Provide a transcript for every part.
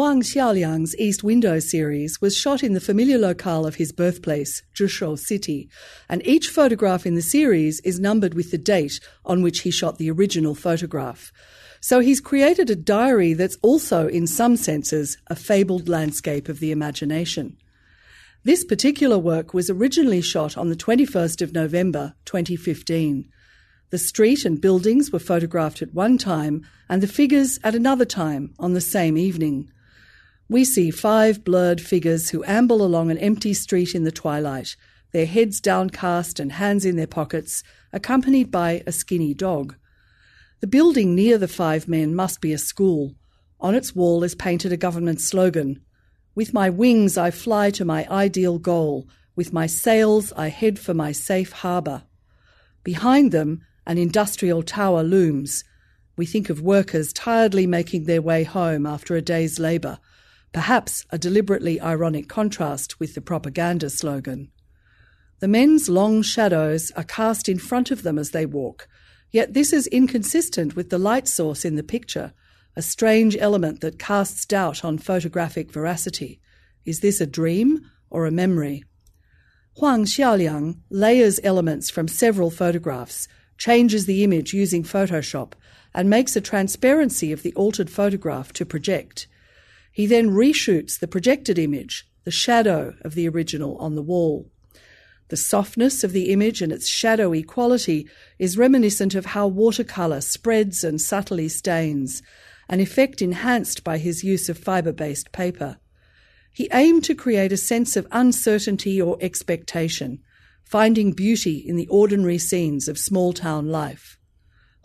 Huang Xiaoliang's East Window series was shot in the familiar locale of his birthplace, Jishou City, and each photograph in the series is numbered with the date on which he shot the original photograph. So he's created a diary that's also, in some senses, a fabled landscape of the imagination. This particular work was originally shot on the 21st of November 2015. The street and buildings were photographed at one time and the figures at another time on the same evening. We see five blurred figures who amble along an empty street in the twilight, their heads downcast and hands in their pockets, accompanied by a skinny dog. The building near the five men must be a school. On its wall is painted a government slogan, "With my wings I fly to my ideal goal. With my sails I head for my safe harbour." Behind them, an industrial tower looms. We think of workers tiredly making their way home after a day's labour, perhaps a deliberately ironic contrast with the propaganda slogan. The men's long shadows are cast in front of them as they walk, yet this is inconsistent with the light source in the picture, a strange element that casts doubt on photographic veracity. Is this a dream or a memory? Huang Xiaoliang layers elements from several photographs, changes the image using Photoshop, and makes a transparency of the altered photograph to project. He then reshoots the projected image, the shadow of the original on the wall. The softness of the image and its shadowy quality is reminiscent of how watercolour spreads and subtly stains, an effect enhanced by his use of fibre-based paper. He aimed to create a sense of uncertainty or expectation, finding beauty in the ordinary scenes of small-town life.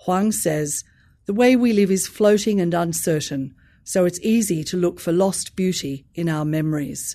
Huang says, "The way we live is floating and uncertain, so it's easy to look for lost beauty in our memories."